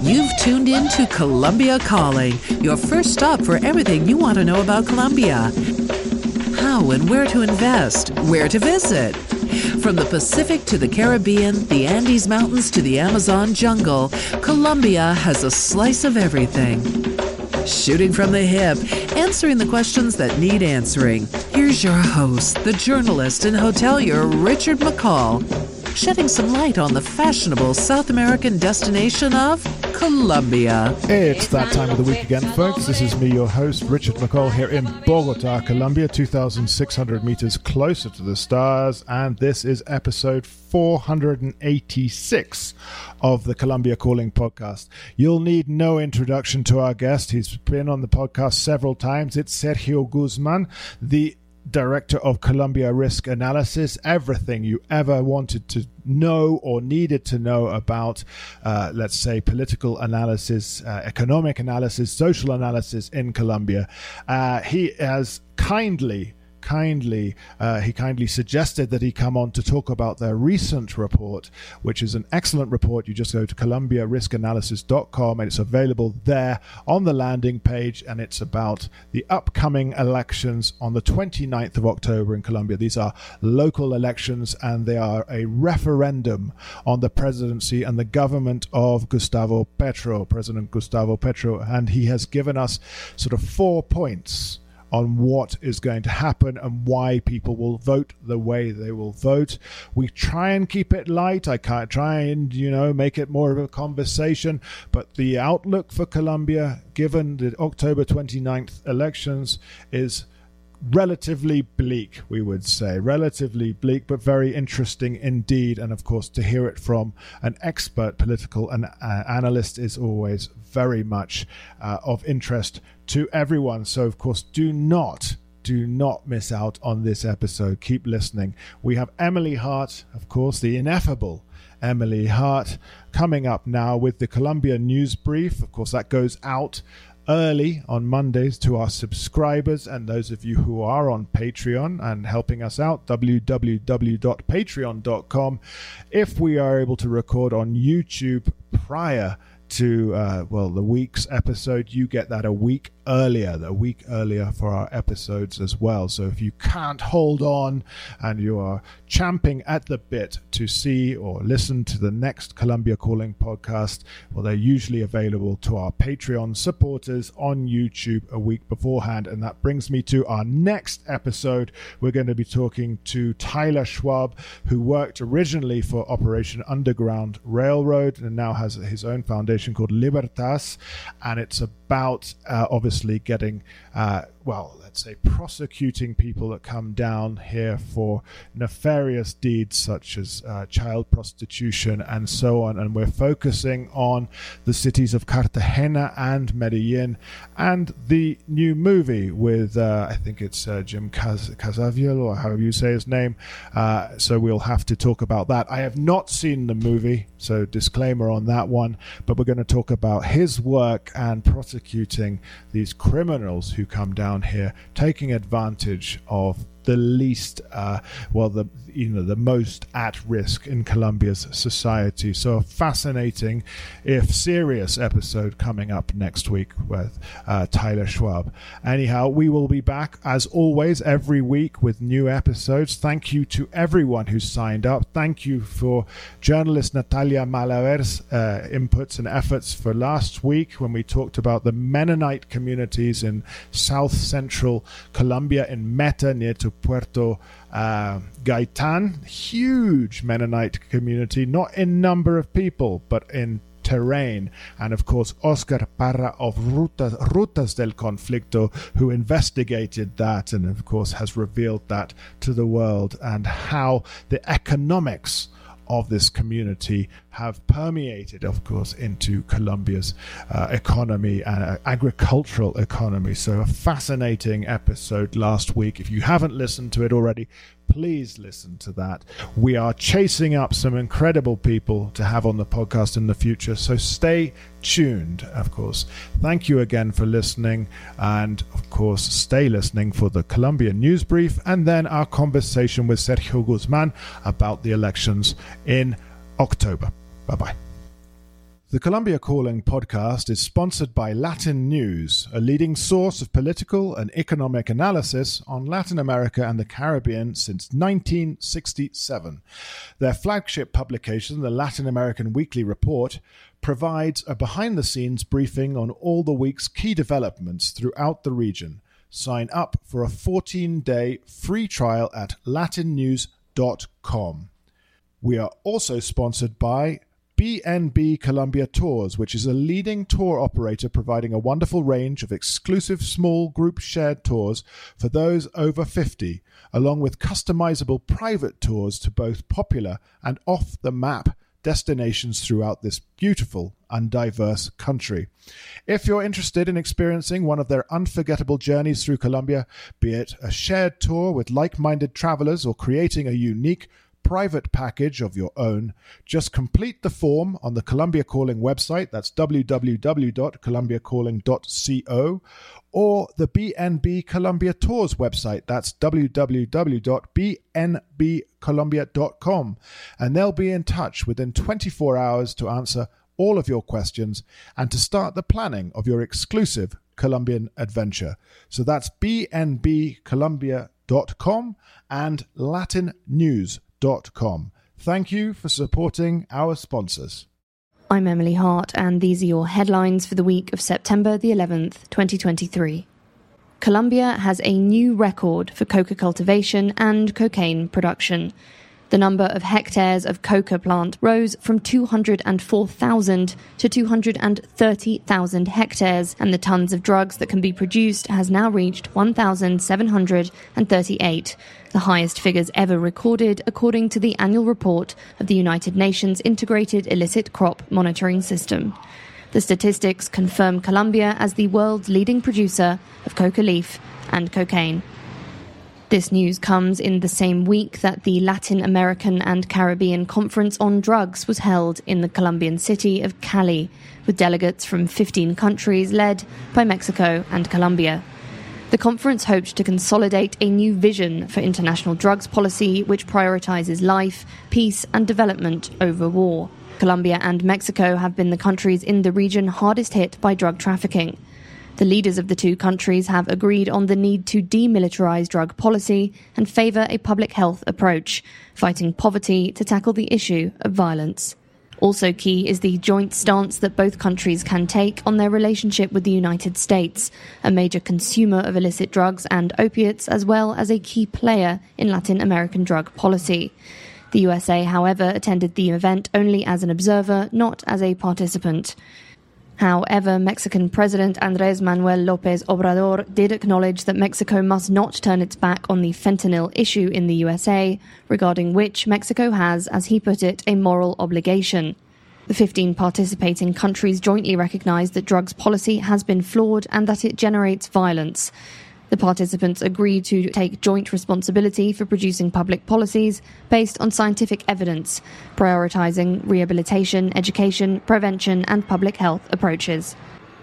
You've tuned in to Colombia Calling, your first stop for everything you want to know about Colombia. How and where to invest, where to visit. From the Pacific to the Caribbean, the Andes Mountains to the Amazon jungle, Colombia has a slice of everything. Shooting from the hip, answering the questions that need answering. Here's your host, the journalist and hotelier Richard McCall, shedding some light on the fashionable South American destination of Colombia. It's that time of the week again, folks. This is me, your host, Richard McCall, here in Bogota, Colombia, 2,600 meters closer to the stars, and this is episode 486 of the Colombia Calling podcast. You'll need no introduction to our guest. He's been on the podcast several times. It's Sergio Guzman, the Director of Colombia Risk Analysis. Everything you ever wanted to know or needed to know about, let's say, political analysis, economic analysis, social analysis in Colombia. He has kindly suggested that he come on to talk about their recent report, which is an excellent report. You just go to ColombiaRiskAnalysis.com and it's available there on the landing page, and it's about the upcoming elections on the 29th of October in Colombia. These are local elections and they are a referendum on the presidency and the government of Gustavo Petro, President Gustavo Petro, and he has given us sort of 4 points on what is going to happen and why people will vote the way they will vote. We try and keep it light. I can't try and, make it more of a conversation. But the outlook for Colombia, given the October 29th elections, is relatively bleak, we would say. Relatively bleak, but very interesting indeed. And of course, to hear it from an expert political analyst is always very much of interest to everyone. So, of course, do not miss out on this episode. Keep listening. We have Emily Hart, of course, the ineffable Emily Hart, coming up now with the Colombia News Brief. Of course, that goes out early on Mondays to our subscribers and those of you who are on Patreon and helping us out, www.patreon.com. If we are able to record on YouTube prior to the week's episode, you get that a week earlier for our episodes as well. So if you can't hold on and you are champing at the bit to see or listen to the next Colombia Calling podcast, well, they're usually available to our Patreon supporters on YouTube a week beforehand. And that brings me to our next episode. We're going to be talking to Tyler Schwab, who worked originally for Operation Underground Railroad and now has his own foundation called Libertas, and it's about obviously getting prosecuting people that come down here for nefarious deeds such as child prostitution and so on. And we're focusing on the cities of Cartagena and Medellin and the new movie with, I think it's Jim Caviezel, or however you say his name. So we'll have to talk about that. I have not seen the movie, so disclaimer on that one, but we're going to talk about his work and prosecuting these criminals who come down here taking advantage of the least, the most at risk in Colombia's society. So a fascinating, if serious, episode coming up next week with Tyler Schwab. Anyhow, we will be back as always every week with new episodes. Thank you to everyone who signed up. Thank you for journalist Natalia Malaver's inputs and efforts for last week when we talked about the Mennonite communities in South Central Colombia in Meta near to Puerto Gaitán, huge Mennonite community, not in number of people, but in terrain. And of course, Oscar Parra of Rutas del Conflicto, who investigated that and of course has revealed that to the world, and how the economics of this community have permeated, of course, into Colombia's economy and agricultural economy. So a fascinating episode last week. If you haven't listened to it already, please listen to that. We are chasing up some incredible people to have on the podcast in the future, so stay tuned, of course. Thank you again for listening, and of course, stay listening for the Colombian News Brief and then our conversation with Sergio Guzman about the elections in October. Bye-bye. The Colombia Calling podcast is sponsored by Latin News, a leading source of political and economic analysis on Latin America and the Caribbean since 1967. Their flagship publication, the Latin American Weekly Report, provides a behind-the-scenes briefing on all the week's key developments throughout the region. Sign up for a 14-day free trial at latinnews.com. We are also sponsored by BNB Colombia Tours, which is a leading tour operator providing a wonderful range of exclusive small group shared tours for those over 50, along with customizable private tours to both popular and off-the-map destinations throughout this beautiful and diverse country. If you're interested in experiencing one of their unforgettable journeys through Colombia, be it a shared tour with like-minded travelers or creating a unique private package of your own, just complete the form on the Colombia Calling website, that's www.colombiacalling.co, or the BNB Colombia Tours website, that's www.bnbcolombia.com, and they'll be in touch within 24 hours to answer all of your questions and to start the planning of your exclusive Colombian adventure. So that's bnbcolombia.com and latinnews.com. Thank you for supporting our sponsors. I'm Emily Hart, and these are your headlines for the week of September the 11th, 2023. Colombia has a new record for coca cultivation and cocaine production. The number of hectares of coca plant rose from 204,000 to 230,000 hectares, and the tons of drugs that can be produced has now reached 1,738, the highest figures ever recorded, according to the annual report of the United Nations Integrated Illicit Crop Monitoring System. The statistics confirm Colombia as the world's leading producer of coca leaf and cocaine. This news comes in the same week that the Latin American and Caribbean Conference on Drugs was held in the Colombian city of Cali, with delegates from 15 countries led by Mexico and Colombia. The conference hoped to consolidate a new vision for international drugs policy which prioritizes life, peace and development over war. Colombia and Mexico have been the countries in the region hardest hit by drug trafficking. The leaders of the two countries have agreed on the need to demilitarize drug policy and favor a public health approach, fighting poverty to tackle the issue of violence. Also key is the joint stance that both countries can take on their relationship with the United States, a major consumer of illicit drugs and opiates, as well as a key player in Latin American drug policy. The USA, however, attended the event only as an observer, not as a participant. However, Mexican President Andrés Manuel López Obrador did acknowledge that Mexico must not turn its back on the fentanyl issue in the USA, regarding which Mexico has, as he put it, a moral obligation. The 15 participating countries jointly recognize that drugs policy has been flawed and that it generates violence. The participants agreed to take joint responsibility for producing public policies based on scientific evidence, prioritizing rehabilitation, education, prevention, and public health approaches.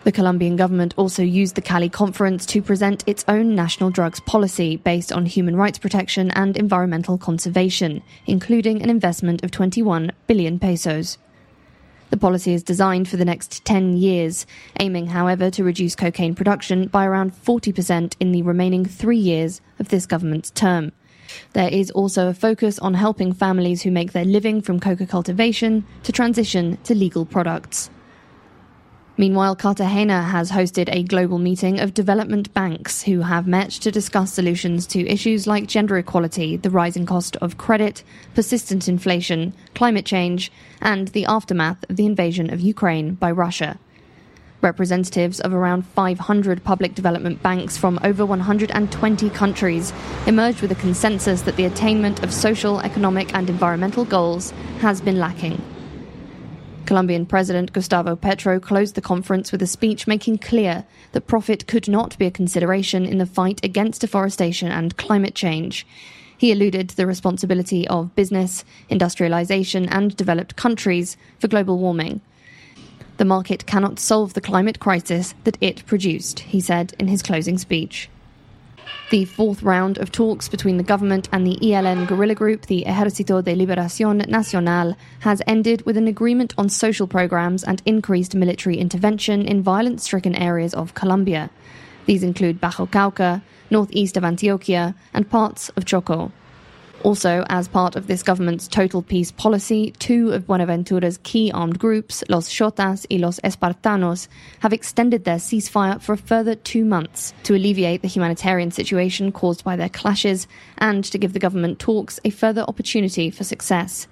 The Colombian government also used the Cali conference to present its own national drugs policy based on human rights protection and environmental conservation, including an investment of 21 billion pesos. The policy is designed for the next 10 years, aiming, however, to reduce cocaine production by around 40% in the remaining 3 years of this government's term. There is also a focus on helping families who make their living from coca cultivation to transition to legal products. Meanwhile, Cartagena has hosted a global meeting of development banks who have met to discuss solutions to issues like gender equality, the rising cost of credit, persistent inflation, climate change, and the aftermath of the invasion of Ukraine by Russia. Representatives of around 500 public development banks from over 120 countries emerged with a consensus that the attainment of social, economic, and environmental goals has been lacking. Colombian President Gustavo Petro closed the conference with a speech making clear that profit could not be a consideration in the fight against deforestation and climate change. He alluded to the responsibility of business, industrialization, and developed countries for global warming. The market cannot solve the climate crisis that it produced, he said in his closing speech. The fourth round of talks between the government and the ELN guerrilla group, the Ejército de Liberación Nacional, has ended with an agreement on social programs and increased military intervention in violence-stricken areas of Colombia. These include Bajo Cauca, northeast of Antioquia, and parts of Chocó. Also, as part of this government's total peace policy, two of Buenaventura's key armed groups, Los Chotas y Los Espartanos, have extended their ceasefire for a further 2 months to alleviate the humanitarian situation caused by their clashes and to give the government talks a further opportunity for success.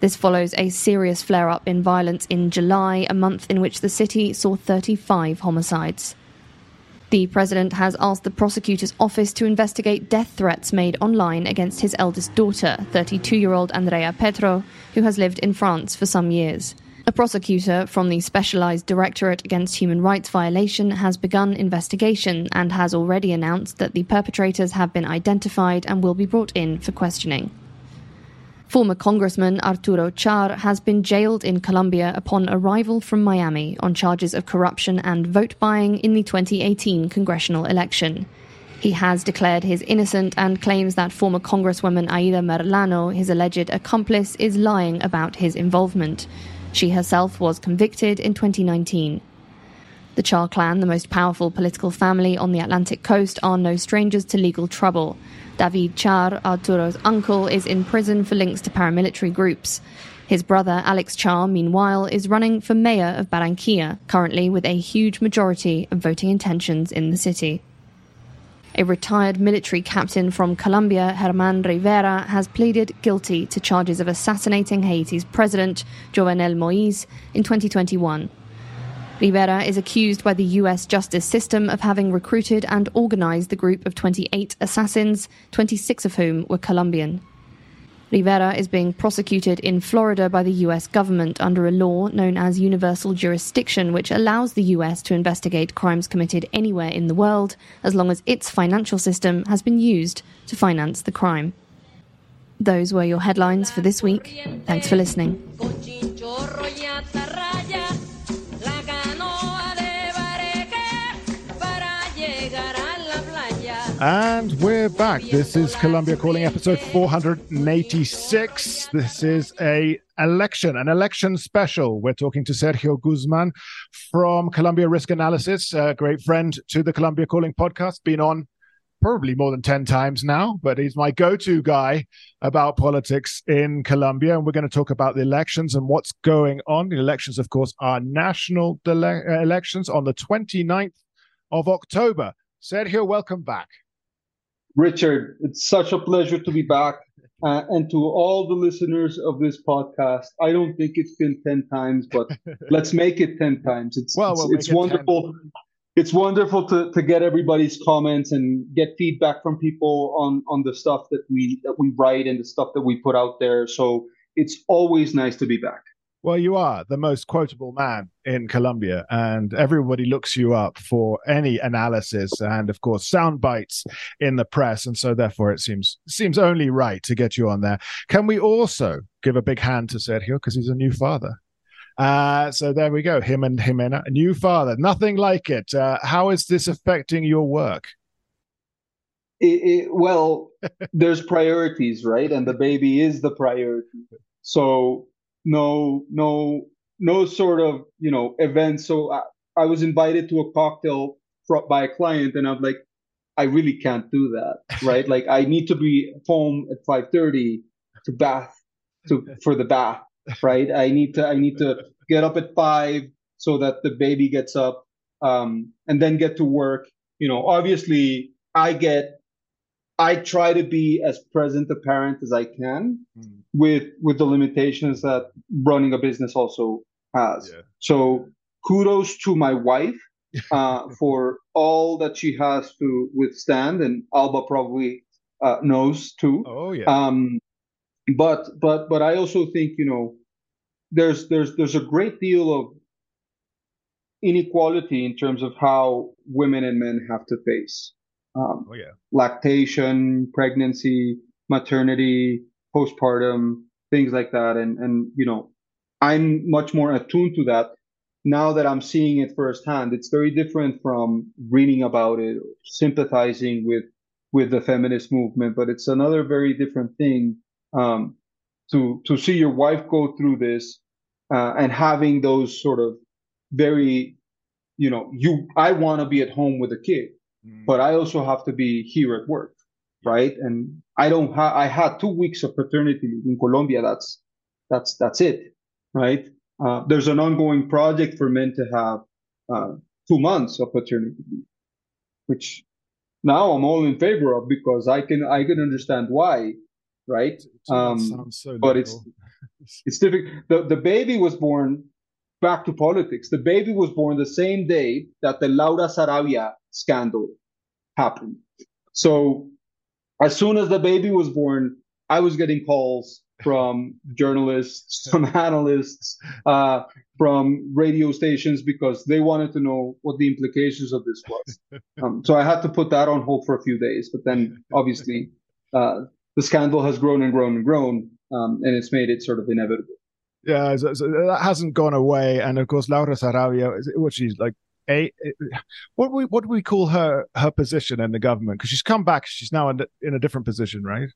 This follows a serious flare-up in violence in July, a month in which the city saw 35 homicides. The president has asked the prosecutor's office to investigate death threats made online against his eldest daughter, 32-year-old Andrea Petro, who has lived in France for some years. A prosecutor from the Specialized Directorate Against Human Rights Violation has begun investigation and has already announced that the perpetrators have been identified and will be brought in for questioning. Former Congressman Arturo Char has been jailed in Colombia upon arrival from Miami on charges of corruption and vote-buying in the 2018 congressional election. He has declared his innocence and claims that former Congresswoman Aida Merlano, his alleged accomplice, is lying about his involvement. She herself was convicted in 2019. The Char clan, the most powerful political family on the Atlantic coast, are no strangers to legal trouble. David Char, Arturo's uncle, is in prison for links to paramilitary groups. His brother, Alex Char, meanwhile, is running for mayor of Barranquilla, currently with a huge majority of voting intentions in the city. A retired military captain from Colombia, Germán Rivera, has pleaded guilty to charges of assassinating Haiti's president, Jovenel Moïse, in 2021. Rivera is accused by the U.S. justice system of having recruited and organized the group of 28 assassins, 26 of whom were Colombian. Rivera is being prosecuted in Florida by the U.S. government under a law known as universal jurisdiction, which allows the U.S. to investigate crimes committed anywhere in the world, as long as its financial system has been used to finance the crime. Those were your headlines for this week. Thanks for listening. And we're back. This is Colombia Calling, episode 486. This is an election special. We're talking to Sergio Guzman from Colombia Risk Analysis, a great friend to the Colombia Calling podcast, been on probably more than 10 times now, but he's my go-to guy about politics in Colombia. And we're going to talk about the elections and what's going on. The elections, of course, are national elections on the 29th of October. Sergio, welcome back. Richard, it's such a pleasure to be back. And to all the listeners of this podcast, I don't think it's been 10 times, but let's make it 10 times. It's wonderful. 10. It's wonderful to get everybody's comments and get feedback from people on the stuff that we write and the stuff that we put out there. So it's always nice to be back. Well, you are the most quotable man in Colombia, and everybody looks you up for any analysis and, of course, sound bites in the press. And so, therefore, it seems only right to get you on there. Can we also give a big hand to Sergio because he's a new father? So there we go, him and Jimena, a new father. Nothing like it. How is this affecting your work? Well, there's priorities, right? And the baby is the priority. So No sort of, event. So I was invited to a cocktail by a client, and I'm like, I really can't do that, right? Like, I need to be home at 5:30 to bath for the bath, right? I need to get up at 5, so that the baby gets up and then get to work. You know, obviously, I try to be as present a parent as I can with the limitations that running a business also has. Yeah. So kudos to my wife for all that she has to withstand, and Alba probably knows too. Oh yeah. But I also think, you know, there's a great deal of inequality in terms of how women and men have to face lactation, pregnancy, maternity, postpartum, things like that. And you know, I'm much more attuned to that now that I'm seeing it firsthand. It's very different from reading about it, sympathizing with the feminist movement, but it's another very different thing to see your wife go through this and having those sort of very, you know, I want to be at home with a kid, but I also have to be here at work, right? And I had 2 weeks of paternity leave in Colombia. That's it, right? There's an ongoing project for men to have 2 months of paternity leave, which now I'm all in favor of because I can understand why, right? Sounds so but difficult. It's difficult. The baby was born. Back to politics. The baby was born the same day that the Laura Sarabia scandal happened. So as soon as the baby was born, I was getting calls from journalists, from analysts, from radio stations, because they wanted to know what the implications of this was. So I had to put that on hold for a few days. But then obviously the scandal has grown and grown and grown, and it's made it sort of inevitable. Yeah, so that hasn't gone away, and of course, Laura Sarabia, what she's like, what do we call her position in the government? Because she's come back, she's now in a different position, right?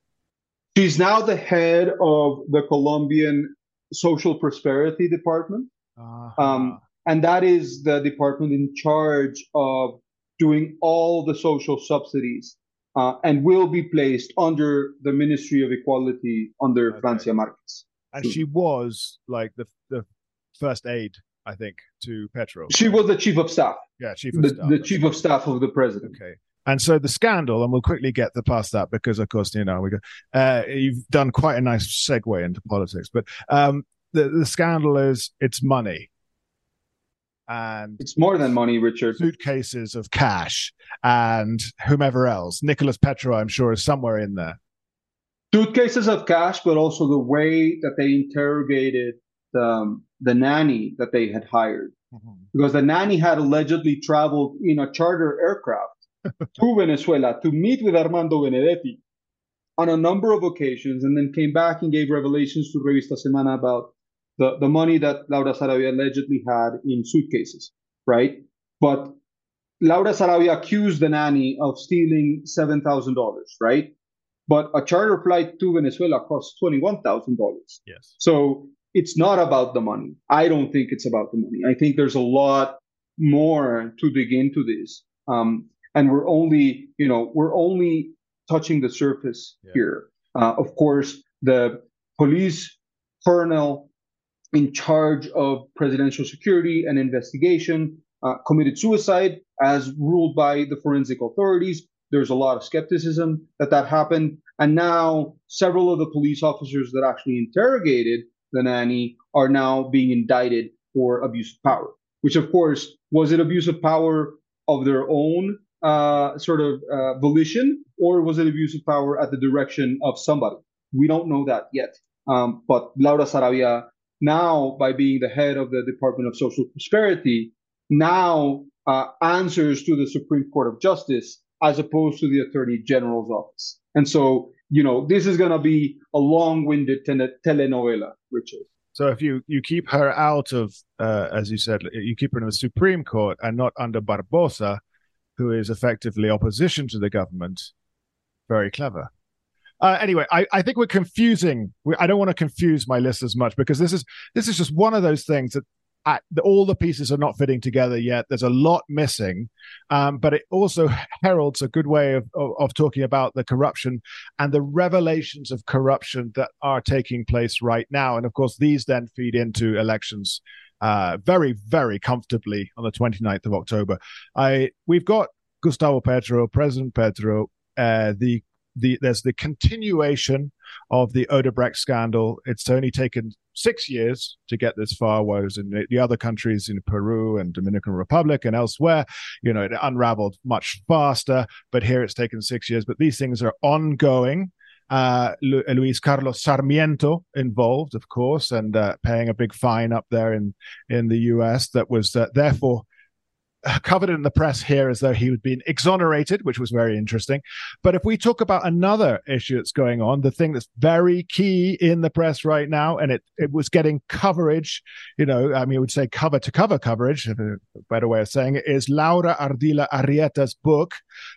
She's now the head of the Colombian Social Prosperity Department, and that is the department in charge of doing all the social subsidies, and will be placed under the Ministry of Equality under Francia Márquez. And she was like the first aide, I think, to Petro. She was the chief of staff. Yeah, chief of staff. The chief of staff of the president. Okay. And so the scandal, and we'll quickly get past that because, of course, you know, you've done quite a nice segue into politics. But the scandal is it's money. And it's more than money, Richard. Suitcases of cash and whomever else. Nicolas Petro, I'm sure, is somewhere in there. Suitcases of cash, but also the way that they interrogated the nanny that they had hired. Mm-hmm. Because the nanny had allegedly traveled in a charter aircraft to Venezuela to meet with Armando Benedetti on a number of occasions, and then came back and gave revelations to Revista Semana about the money that Laura Sarabia allegedly had in suitcases, right? But Laura Sarabia accused the nanny of stealing $7,000, right? But a charter flight to Venezuela costs $21,000. Yes. So it's not about the money. I don't think it's about the money. I think there's a lot more to dig into this, and we're only touching the surface here. Of course, the police colonel in charge of presidential security and investigation committed suicide, as ruled by the forensic authorities. There's a lot of skepticism that happened. And now several of the police officers that actually interrogated the nanny are now being indicted for abuse of power, which, of course, was it abuse of power of their own volition, or was it abuse of power at the direction of somebody? We don't know that yet. But Laura Sarabia, now by being the head of the Department of Social Prosperity, now answers to the Supreme Court of Justice, as opposed to the Attorney General's office. And so, you know, this is going to be a long-winded telenovela, Richard. So if you keep her out of, as you said, you keep her in the Supreme Court and not under Barbosa, who is effectively opposition to the government, very clever. Anyway, I think we're confusing. I don't want to confuse my listeners much, because this is just one of those things that all the pieces are not fitting together yet. There's a lot missing, but it also heralds a good way of talking about the corruption and the revelations of corruption that are taking place right now. And of course, these then feed into elections very, very comfortably on the 29th of October. We've got Gustavo Petro, President Petro, there's the continuation of the Odebrecht scandal. It's only taken 6 years to get this far, whereas in the other countries, in Peru and Dominican Republic and elsewhere, you know, it unraveled much faster. But here it's taken 6 years. But these things are ongoing. Luis Carlos Sarmiento involved, of course, and paying a big fine up there in the U.S. that was therefore covered in the press here as though he had been exonerated, which was very interesting. But if we talk about another issue that's going on, the thing that's very key in the press right now, and it was getting coverage, you know, I mean, I would say cover-to-cover coverage, a better way of saying it, is Laura Ardila Arrieta's book,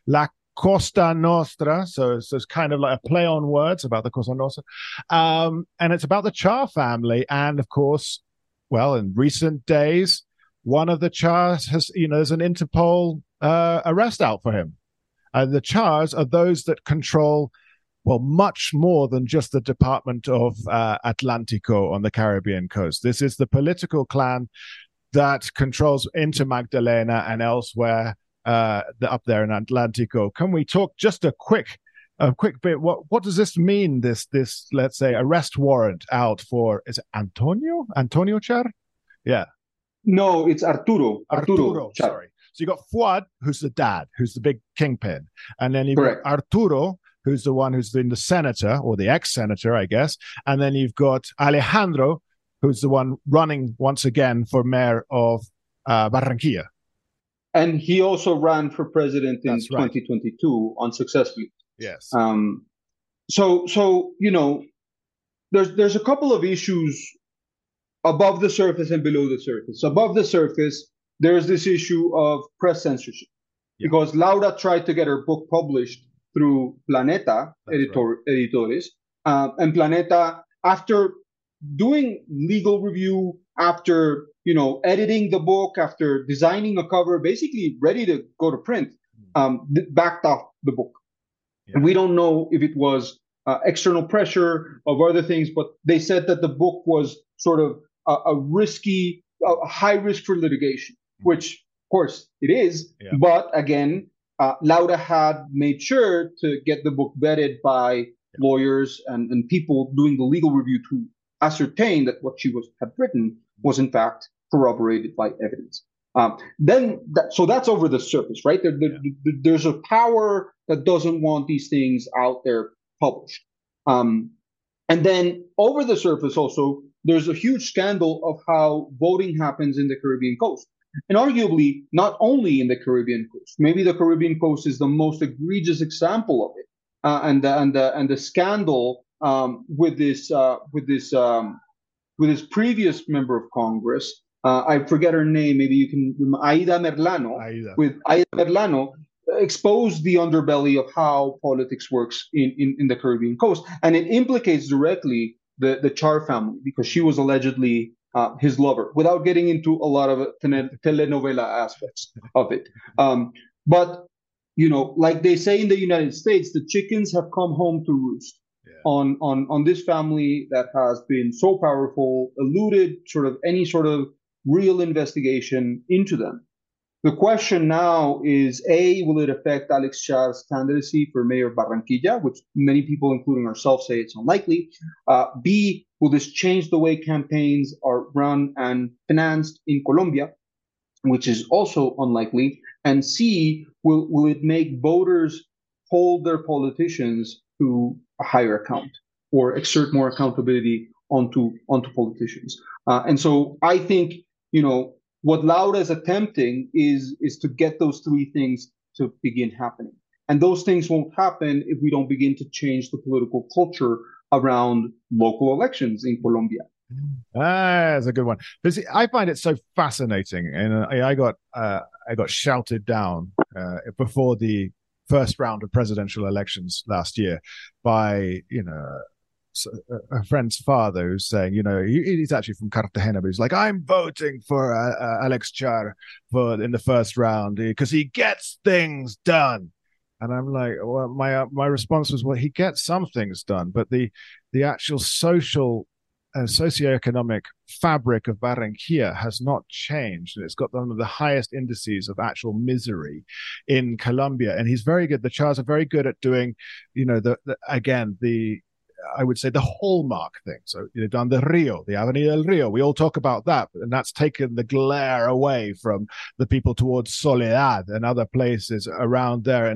La Costa Nostra. So it's kind of like a play on words about the Costa Nostra. And it's about the Char family. And of course, well, in recent days, one of the Chars has, you know, there's an Interpol arrest out for him. And the Chars are those that control, well, much more than just the Department of Atlántico on the Caribbean coast. This is the political clan that controls into Magdalena and elsewhere up there in Atlántico. Can we talk just a quick bit? What does this mean? This let's say arrest warrant out for, is it Antonio Char? Yeah. No, it's Arturo Char. Sorry. So you got Fuad, who's the dad, who's the big kingpin. And then you've got Arturo, who's the one who's been the senator, or the ex-senator, I guess. And then you've got Alejandro, who's the one running once again for mayor of Barranquilla. And he also ran for president in 2022 unsuccessfully. Yes. So you know, there's a couple of issues above the surface and below the surface. Above the surface, there's this issue of press censorship. Yeah. Because Laura tried to get her book published through Planeta Editores. And Planeta, after doing legal review, after, you know, editing the book, after designing a cover, basically ready to go to print, backed off the book. Yeah. And we don't know if it was external pressure of other things, but they said that the book was sort of a high risk for litigation, which of course it is. Yeah. But again, Laura had made sure to get the book vetted by lawyers and people doing the legal review to ascertain that what she had written was in fact corroborated by evidence. So that's over the surface, right? There's a power that doesn't want these things out there published. And then over the surface also, there's a huge scandal of how voting happens in the Caribbean coast. And arguably, not only in the Caribbean coast. Maybe the Caribbean coast is the most egregious example of it. And the scandal with this previous member of Congress, I forget her name, maybe you can remember, Aida Merlano. With Aida Merlano, exposed the underbelly of how politics works in the Caribbean coast. And it implicates directly the Char family, because she was allegedly his lover, without getting into a lot of telenovela aspects of it. But, you know, like they say in the United States, the chickens have come home to roost on this family that has been so powerful, eluded sort of any sort of real investigation into them. The question now is, A, will it affect Alex Char's candidacy for mayor of Barranquilla, which many people, including ourselves, say it's unlikely. B, will this change the way campaigns are run and financed in Colombia, which is also unlikely. And C, will it make voters hold their politicians to a higher account or exert more accountability onto politicians? And so I think, you know, what Laura is attempting is to get those three things to begin happening. And those things won't happen if we don't begin to change the political culture around local elections in Colombia. That's a good one. But see, I find it so fascinating. And I got shouted down before the first round of presidential elections last year by, you know, a friend's father who's saying, you know, he's actually from Cartagena, but he's like, I'm voting for Alex Char in the first round because he gets things done. And I'm like, well, my response was, well, he gets some things done, but the actual social socioeconomic fabric of Barranquilla has not changed. And it's got one of the highest indices of actual misery in Colombia. And he's very good. The Chars are very good at doing, you know, I would say the hallmark thing. So they've done the Rio, the Avenida del Rio. We all talk about that, and that's taken the glare away from the people towards Soledad and other places around there.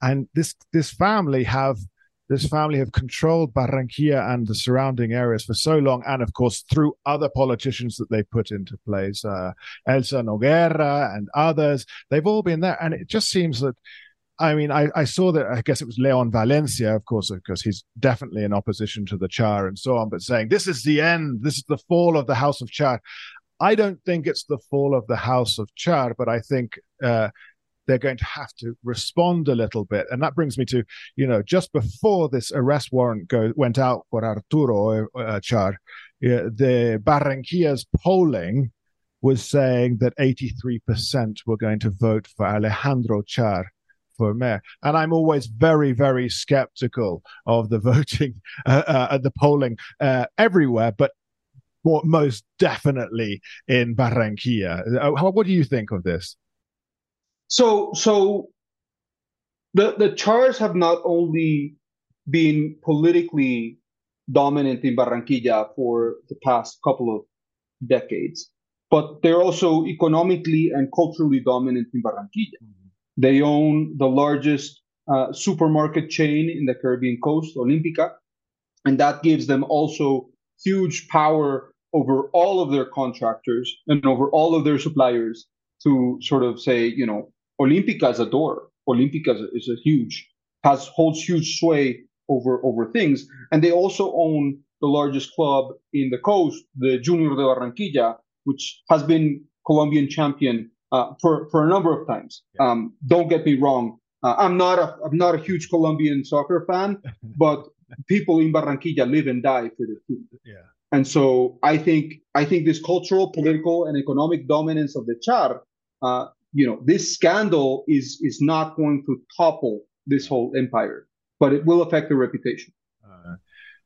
And this family have controlled Barranquilla and the surrounding areas for so long, and of course through other politicians that they put into place, Elsa Noguera and others. They've all been there, and it just seems that. I mean, I saw that, I guess it was Leon Valencia, of course, because he's definitely in opposition to the Char and so on, but saying, this is the end, this is the fall of the House of Char. I don't think it's the fall of the House of Char, but I think they're going to have to respond a little bit. And that brings me to, you know, just before this arrest warrant went out for Arturo Char, the Barranquilla's polling was saying that 83% were going to vote for Alejandro Char for mayor. And I'm always very, very skeptical of the voting, the polling everywhere, but most definitely in Barranquilla. What do you think of this? So the Chars have not only been politically dominant in Barranquilla for the past couple of decades, but they're also economically and culturally dominant in Barranquilla. Mm-hmm. They own the largest supermarket chain in the Caribbean coast, Olimpica, and that gives them also huge power over all of their contractors and over all of their suppliers to sort of say, you know, Olimpica is a door. Olimpica is a huge, holds huge sway over things. And they also own the largest club in the coast, the Junior de Barranquilla, which has been Colombian champion for a number of times. Don't get me wrong. I'm not a huge Colombian soccer fan, but people in Barranquilla live and die for the team. Yeah. And so I think this cultural, political, and economic dominance of the Char, this scandal is not going to topple this whole empire, but it will affect their reputation.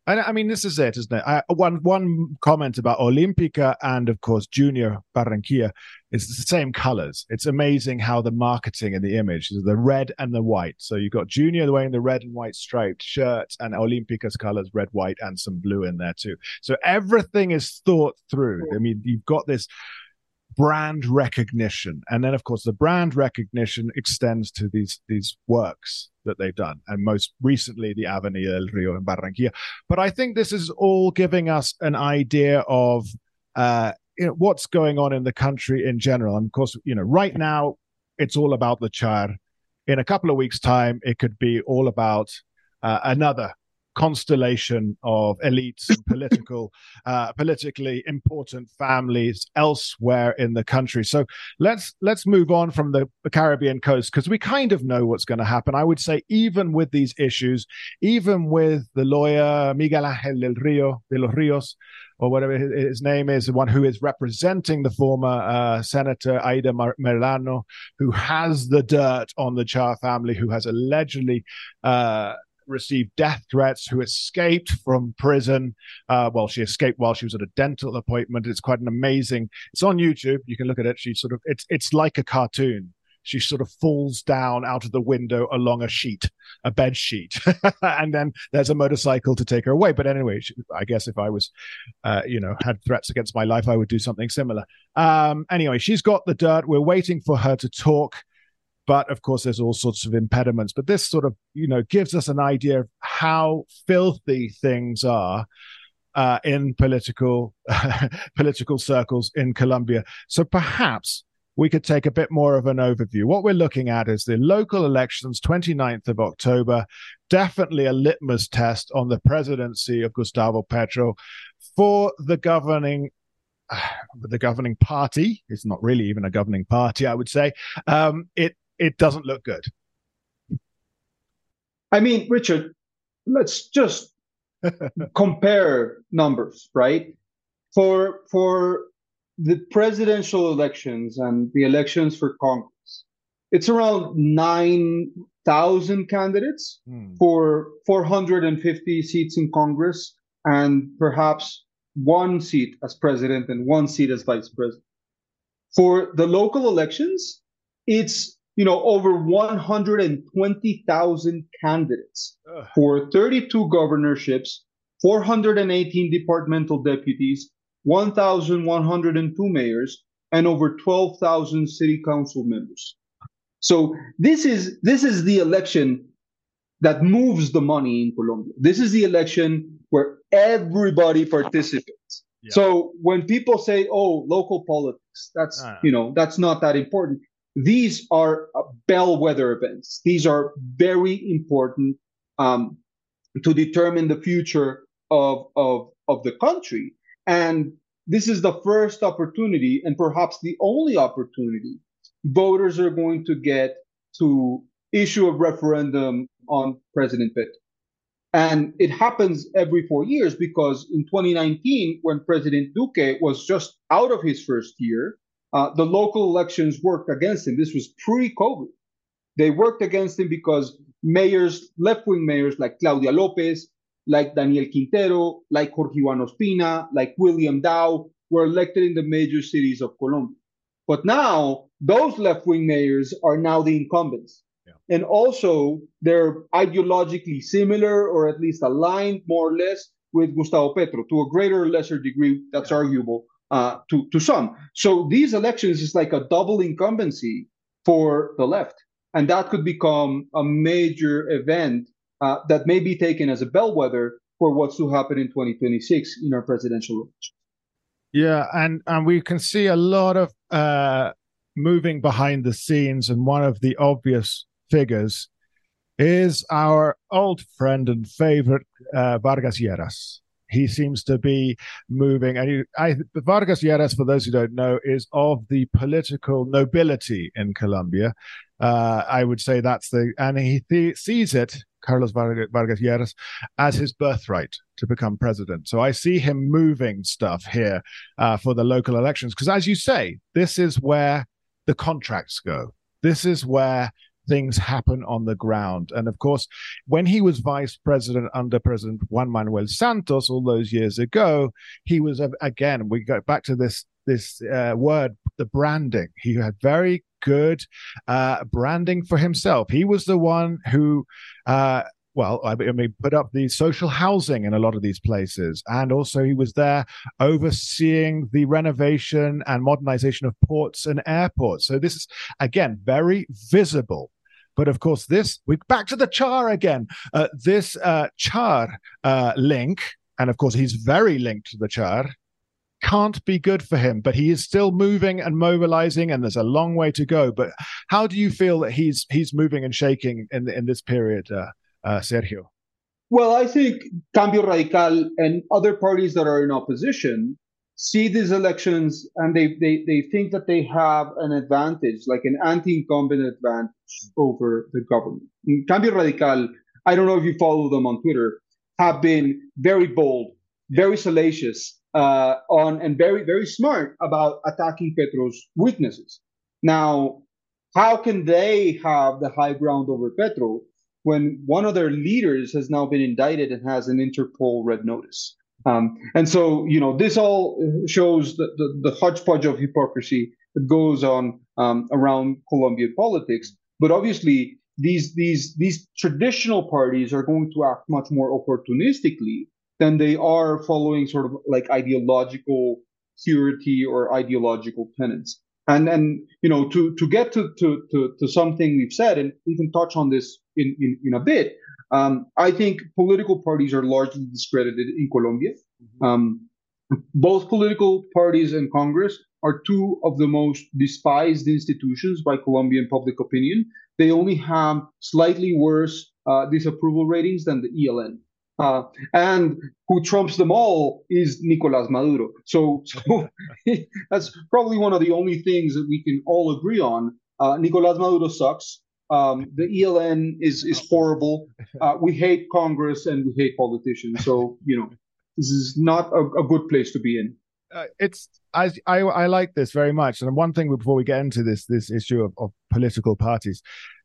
And I mean, this is it, isn't it? One comment about Olimpica and, of course, Junior Barranquilla. It's the same colors. It's amazing how the marketing and the image is the red and the white. So you've got Junior wearing the red and white striped shirt, and Olimpica's colors, red, white, and some blue in there too. So everything is thought through. I mean, you've got this brand recognition, and then of course the brand recognition extends to these works that they've done, and most recently the Avenida del Rio in Barranquilla. But I think this is all giving us an idea of what's going on in the country in general. And of course, you know, right now it's all about the Char. In a couple of weeks' time, it could be all about another constellation of elites and politically important families elsewhere in the country. So let's move on from the Caribbean coast, because we kind of know what's going to happen. I would say even with these issues, even with the lawyer Miguel Ángel de los Ríos, or whatever his name is, the one who is representing the former Senator Aida Merlano, who has the dirt on the Char family, who has allegedly received death threats, who escaped from prison. She escaped while she was at a dental appointment. It's quite an amazing, it's on YouTube, you can look at it. She sort of, it's like a cartoon. She sort of falls down out of the window along a bed sheet, and then there's a motorcycle to take her away. But anyway, I guess if I was, had threats against my life, I would do something similar. Anyway, she's got the dirt. We're waiting for her to talk. But, of course, there's all sorts of impediments. But this sort of, gives us an idea of how filthy things are in political circles in Colombia. So perhaps we could take a bit more of an overview. What we're looking at is the local elections, 29th of October, definitely a litmus test on the presidency of Gustavo Petro for the governing party. It's not really even a governing party, I would say. It doesn't look good. I mean, Richard, let's just compare numbers, right? For the presidential elections and the elections for Congress, it's around 9,000 candidates for 450 seats in Congress and perhaps one seat as president and one seat as vice president. For the local elections, it's, you know, over 120,000 candidates for 32 governorships, 418 departmental deputies, 1,102 mayors, and over 12,000 city council members. So this is the election that moves the money in Colombia. This is the election where everybody participates. Yeah. So when people say, "Oh, local politics," that's that's not that important. These are bellwether events. These are very important to determine the future of the country. And this is the first opportunity, and perhaps the only opportunity, voters are going to get to issue a referendum on President Petro. And it happens every 4 years, because in 2019, when President Duque was just out of his first year, the local elections worked against him. This was pre-COVID. They worked against him because mayors, left-wing mayors like Claudia Lopez, like Daniel Quintero, like Jorge Iván Ospina, like William Dow, were elected in the major cities of Colombia. But now, those left-wing mayors are now the incumbents. Yeah. And also, they're ideologically similar, or at least aligned, more or less, with Gustavo Petro, to a greater or lesser degree. That's arguable to some. So these elections is like a double incumbency for the left. And that could become a major event that may be taken as a bellwether for what's to happen in 2026 in our presidential election. Yeah, and we can see a lot of moving behind the scenes, and one of the obvious figures is our old friend and favorite, Vargas Lleras. He seems to be moving. And Vargas Lleras, for those who don't know, is of the political nobility in Colombia. I would say that's the... And he sees it, Carlos Vargas Lleras, as his birthright to become president. So I see him moving stuff here for the local elections. Because as you say, this is where the contracts go. This is where things happen on the ground. And of course, when he was vice president under President Juan Manuel Santos all those years ago, he was, again, we go back to this word, the branding. He had very good branding for himself. He was the one who, put up the social housing in a lot of these places. And also he was there overseeing the renovation and modernization of ports and airports. So this is, again, very visible. But of course, we're back to the Char again. This Char link, and of course he's very linked to the Char, can't be good for him, but he is still moving and mobilizing, and there's a long way to go. But how do you feel that he's moving and shaking in this period, Sergio? Well, I think Cambio Radical and other parties that are in opposition see these elections, and they think that they have an advantage, like an anti-incumbent advantage over the government. In Cambio Radical, I don't know if you follow them on Twitter, have been very bold, very salacious, and very, very smart about attacking Petro's weaknesses. Now, how can they have the high ground over Petro when one of their leaders has now been indicted and has an Interpol red notice? And so, this all shows the hodgepodge of hypocrisy that goes on around Colombian politics. But obviously, these traditional parties are going to act much more opportunistically than they are following sort of like ideological purity or ideological tenets. And to get to something we've said, and we can touch on this in a bit, I think political parties are largely discredited in Colombia. Mm-hmm. Both political parties and Congress are two of the most despised institutions by Colombian public opinion. They only have slightly worse disapproval ratings than the ELN. And who trumps them all is Nicolás Maduro. So that's probably one of the only things that we can all agree on. Nicolás Maduro sucks. The ELN is horrible. We hate Congress and we hate politicians. So, this is not a good place to be in. I like this very much. And one thing before we get into this issue of political parties,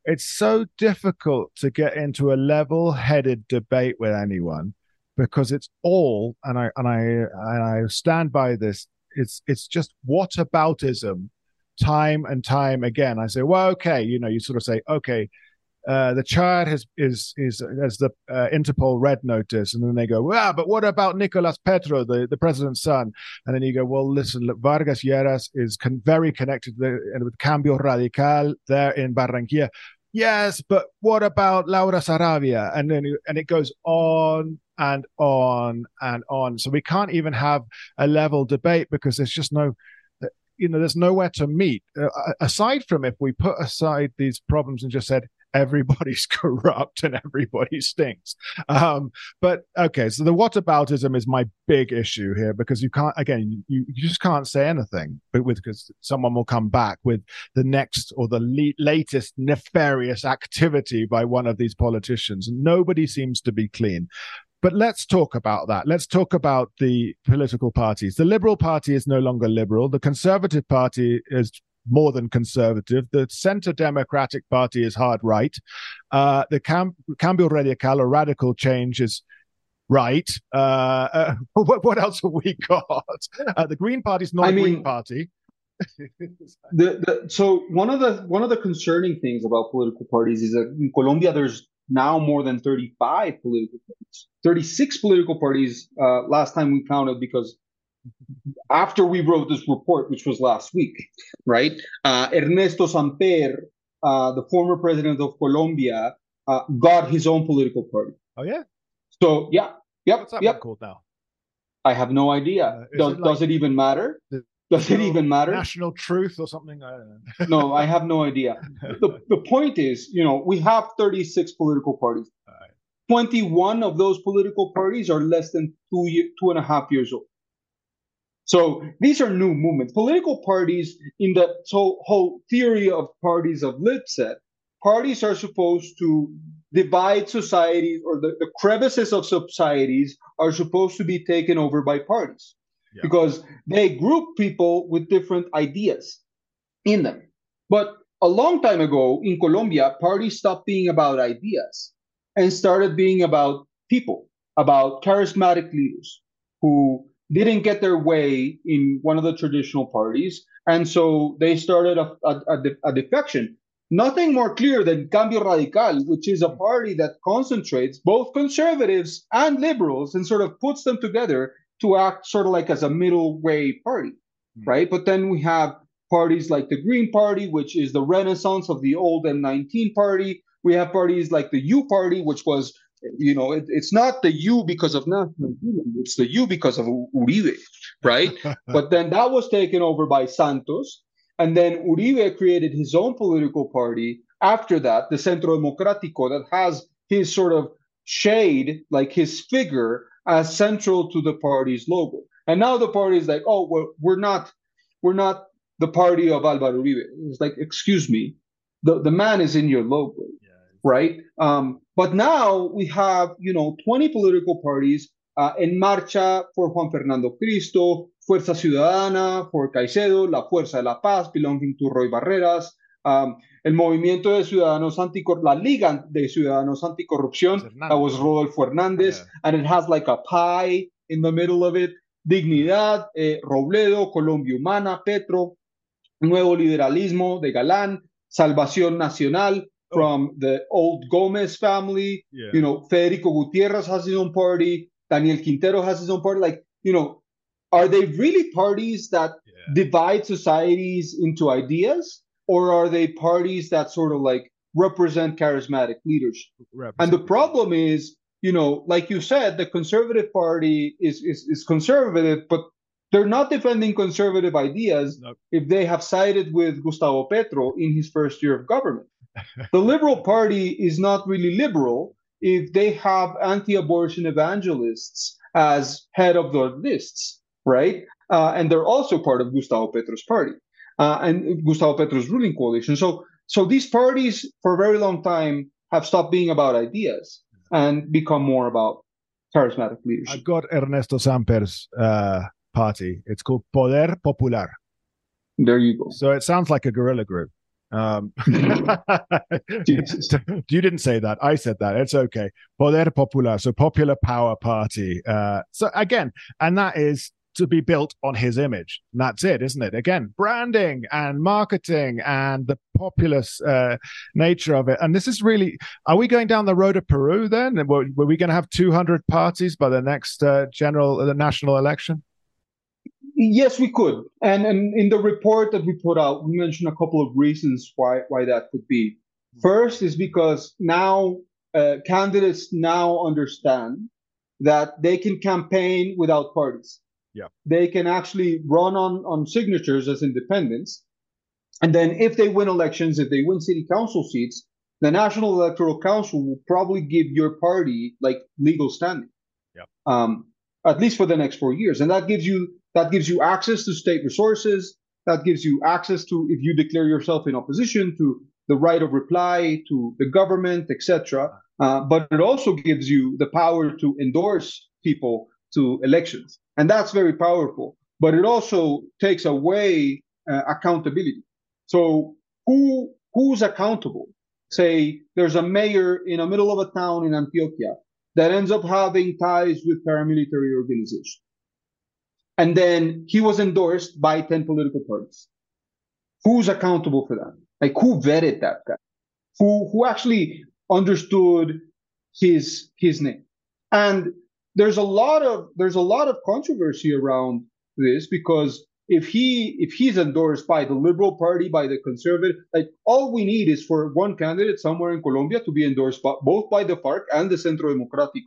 it's so difficult to get into a level-headed debate with anyone because it's all, and I stand by this, it's just whataboutism time and time again. I say, well, okay, you sort of say, okay, the Char is the Interpol red notice, and then they go, well, but what about Nicolás Petro, the president's son? And then you go, well, listen, look, Vargas Lleras is very connected with Cambio Radical there in Barranquilla. Yes, but what about Laura Sarabia? And then it goes on and on and on. So we can't even have a level debate because there's just no. There's nowhere to meet. Aside from if we put aside these problems and just said everybody's corrupt and everybody stinks. But okay, so the whataboutism is my big issue here, because you can't, again, you just can't say anything, because someone will come back with the next or the latest nefarious activity by one of these politicians. Nobody seems to be clean. But let's talk about that. Let's talk about the political parties. The Liberal Party is no longer liberal. The Conservative Party is more than conservative. The Centre Democratic Party is hard right. The Cambio Radical, or Radical Change, is right. What else have we got? The Green Party is not a Green Party. So one of the concerning things about political parties is that in Colombia there's now more than 35 political parties, 36 political parties last time we counted, because after we wrote this report, which was last week, right? Ernesto Samper, the former president of Colombia, got his own political party. Oh, yeah? So, yeah. Yep. What's that one called now? I have no idea. Does it even matter? Does it even matter? National Truth or something? I don't know. No, I have no idea. The point is, we have 36 political parties. Right. 21 of those political parties are less than 2.5 years old. So these are new movements. Political parties, in the whole theory of parties of Lipset, parties are supposed to divide society, or the crevices of societies are supposed to be taken over by parties. Yeah. Because they group people with different ideas in them. But a long time ago in Colombia, parties stopped being about ideas and started being about people, about charismatic leaders who didn't get their way in one of the traditional parties. And so they started a defection. Nothing more clear than Cambio Radical, which is a party that concentrates both conservatives and liberals and sort of puts them together to act sort of like as a middle way party, right? But then we have parties like the Green Party, which is the renaissance of the old M19 party. We have parties like the U Party, which was, it's not the U because of national freedom, it's the U because of Uribe, right? But then that was taken over by Santos. And then Uribe created his own political party after that, the Centro Democrático, that has his sort of shade, like his figure, as central to the party's logo. And now the party is like, oh, well, we're not the party of Álvaro Uribe. It's like, excuse me, the man is in your logo, right? But now we have, 20 political parties, En Marcha for Juan Fernando Cristo, Fuerza Ciudadana for Caicedo, La Fuerza de la Paz belonging to Roy Barreras, El Movimiento de Ciudadanos La Liga de Ciudadanos Anticorrupción, that was Rodolfo Hernández, and it has like a pie in the middle of it, Dignidad, Robledo, Colombia Humana, Petro, Nuevo Liberalismo de Galán, Salvación Nacional from the old Gomez family, Federico Gutierrez has his own party, Daniel Quintero has his own party, are they really parties that divide societies into ideas? Or are they parties that sort of like represent charismatic leadership? And the problem is, like you said, the Conservative Party is conservative, but they're not defending conservative ideas if they have sided with Gustavo Petro in his first year of government. The Liberal Party is not really liberal if they have anti-abortion evangelists as head of their lists, right? And they're also part of Gustavo Petro's party. And Gustavo Petro's ruling coalition. So these parties, for a very long time, have stopped being about ideas and become more about charismatic leadership. I've got Ernesto Samper's party. It's called Poder Popular. There you go. So it sounds like a guerrilla group. You didn't say that. I said that. It's okay. Poder Popular, so Popular Power Party. So again, and that is to be built on his image. And that's it, isn't it? Again, branding and marketing and the populist nature of it. And this is really, are we going down the road of Peru then? Were we going to have 200 parties by the next the national election? Yes, we could. And in the report that we put out, we mentioned a couple of reasons why that could be. First is because now candidates now understand that they can campaign without parties. Yeah. They can actually run on signatures as independents. And then if they win elections, if they win city council seats, the National Electoral Council will probably give your party like legal standing, yeah, at least for the next 4 years. And that gives you access to state resources. That gives you access to, if you declare yourself in opposition, to the right of reply, to the government, etc. But it also gives you the power to endorse people to elections. And that's very powerful. But it also takes away accountability. So who's accountable? Say there's a mayor in the middle of a town in Antioquia that ends up having ties with paramilitary organizations. And then he was endorsed by 10 political parties. Who's accountable for that? Like, who vetted that guy? Who actually understood his name? And there's a lot of controversy around this, because if he's endorsed by the Liberal Party, by the Conservative, like, all we need is for one candidate somewhere in Colombia to be endorsed both by the FARC and the Centro Democrático.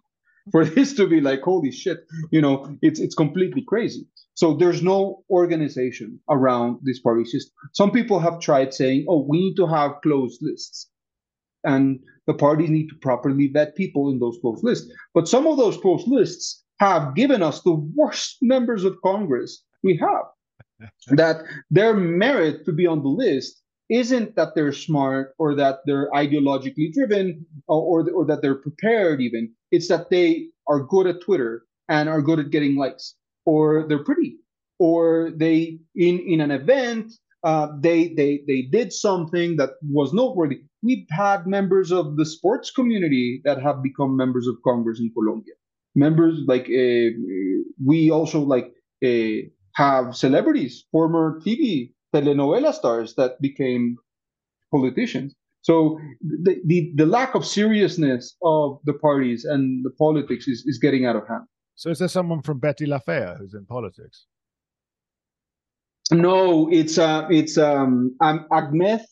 For this to be like, holy shit, you know, it's completely crazy. So there's no organization around this party system. Some people have tried saying, oh, we need to have closed lists, and the parties need to properly vet people in those closed lists. But some of those closed lists have given us the worst members of Congress we have. That their merit to be on the list isn't that they're smart or that they're ideologically driven or that they're prepared even. It's that they are good at Twitter and are good at getting likes, or they're pretty, or they in an event they did something that was noteworthy. We've had members of the sports community that have become members of Congress in Colombia. Members like we also like have celebrities, former TV telenovela stars that became politicians. So the lack of seriousness of the parties and the politics is getting out of hand. So is there someone from Betty La Fea who's in politics? No, it's Agmeth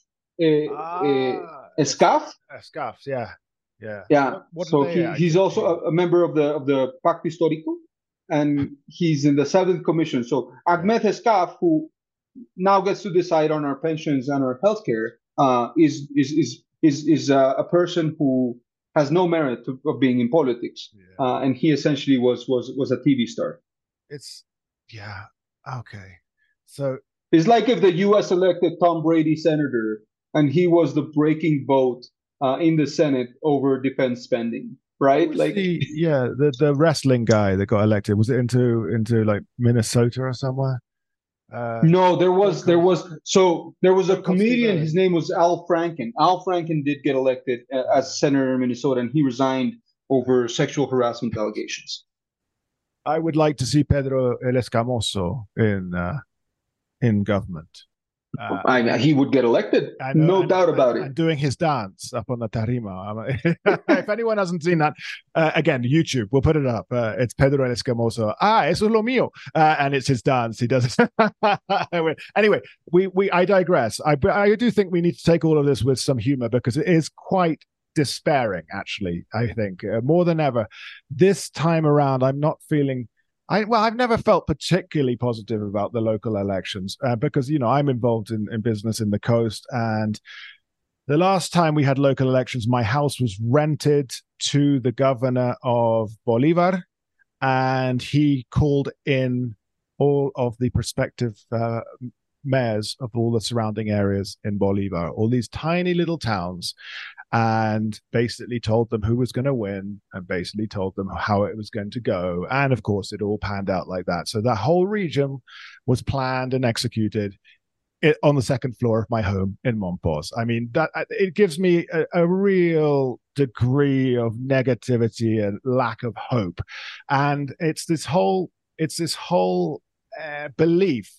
Escaf. Escaf, yeah. What so he's also a member of the Pacto Histórico, and he's in the 7th Commission. So Agmeth Escaf, who now gets to decide on our pensions and our healthcare, is a person who has no merit of being in politics, yeah. And he essentially was a TV star. It's yeah, okay. So it's like if the U.S. elected Tom Brady senator, and he was the breaking vote in the Senate over defense spending, right? Like the wrestling guy that got elected, was it into like Minnesota or somewhere? No, there was a comedian. His name was Al Franken. Al Franken did get elected as senator in Minnesota, and he resigned over sexual harassment allegations. I would like to see Pedro El Escamoso in government. He would get elected, no doubt about it. And doing his dance up on the tarima. If anyone hasn't seen that, again, YouTube, we'll put it up. It's Pedro El Escamoso. Eso es lo mío. And it's his dance. He does it. Anyway, I digress. I do think we need to take all of this with some humor, because it is quite despairing, actually, I think, more than ever. This time around, I'm not feeling... I've never felt particularly positive about the local elections because, you know, I'm involved in business in the coast. And the last time we had local elections, my house was rented to the governor of Bolívar, and he called in all of the prospective mayors of all the surrounding areas in Bolívar, all these tiny little towns, and basically told them who was going to win and basically told them how it was going to go. And of course, it all panned out like that. So that whole region was planned and executed on the second floor of my home in Mompox. I mean, that it gives me a real degree of negativity and lack of hope. And it's this whole belief.